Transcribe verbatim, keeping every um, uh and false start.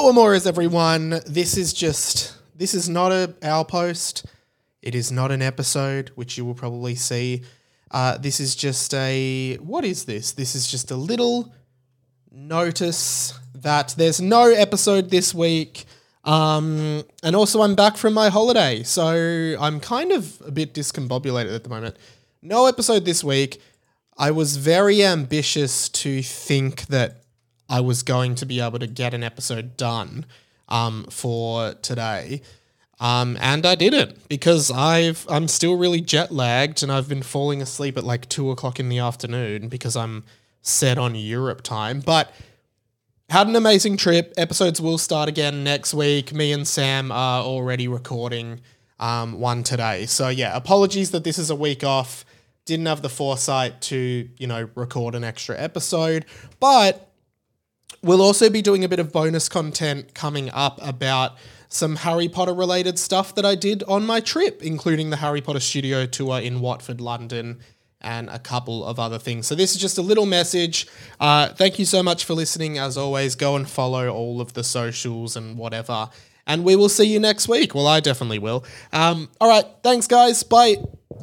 Hello, Amores, everyone. This is just, this is not a our post. It is not an episode, which you will probably see. Uh, this is just a, what is this? This is just a little notice that there's no episode this week. Um, and also I'm back from my holiday, so I'm kind of a bit discombobulated at the moment. No episode this week. I was very ambitious to think that I was going to be able to get an episode done um, for today. Um, and I didn't because I've, I'm still really jet lagged and I've been falling asleep at like two o'clock in the afternoon because I'm set on Europe time. But had an amazing trip. Episodes will start again next week. Me and Sam are already recording um, one today. So yeah, apologies that this is a week off. Didn't have the foresight to, you know, record an extra episode, but we'll also be doing a bit of bonus content coming up about some Harry Potter related stuff that I did on my trip, including the Harry Potter studio tour in Watford, London, and a couple of other things. So this is just a little message. Uh, thank you so much for listening. As always, go and follow all of the socials and whatever, and we will see you next week. Well, I definitely will. Um, all right. Thanks, guys. Bye.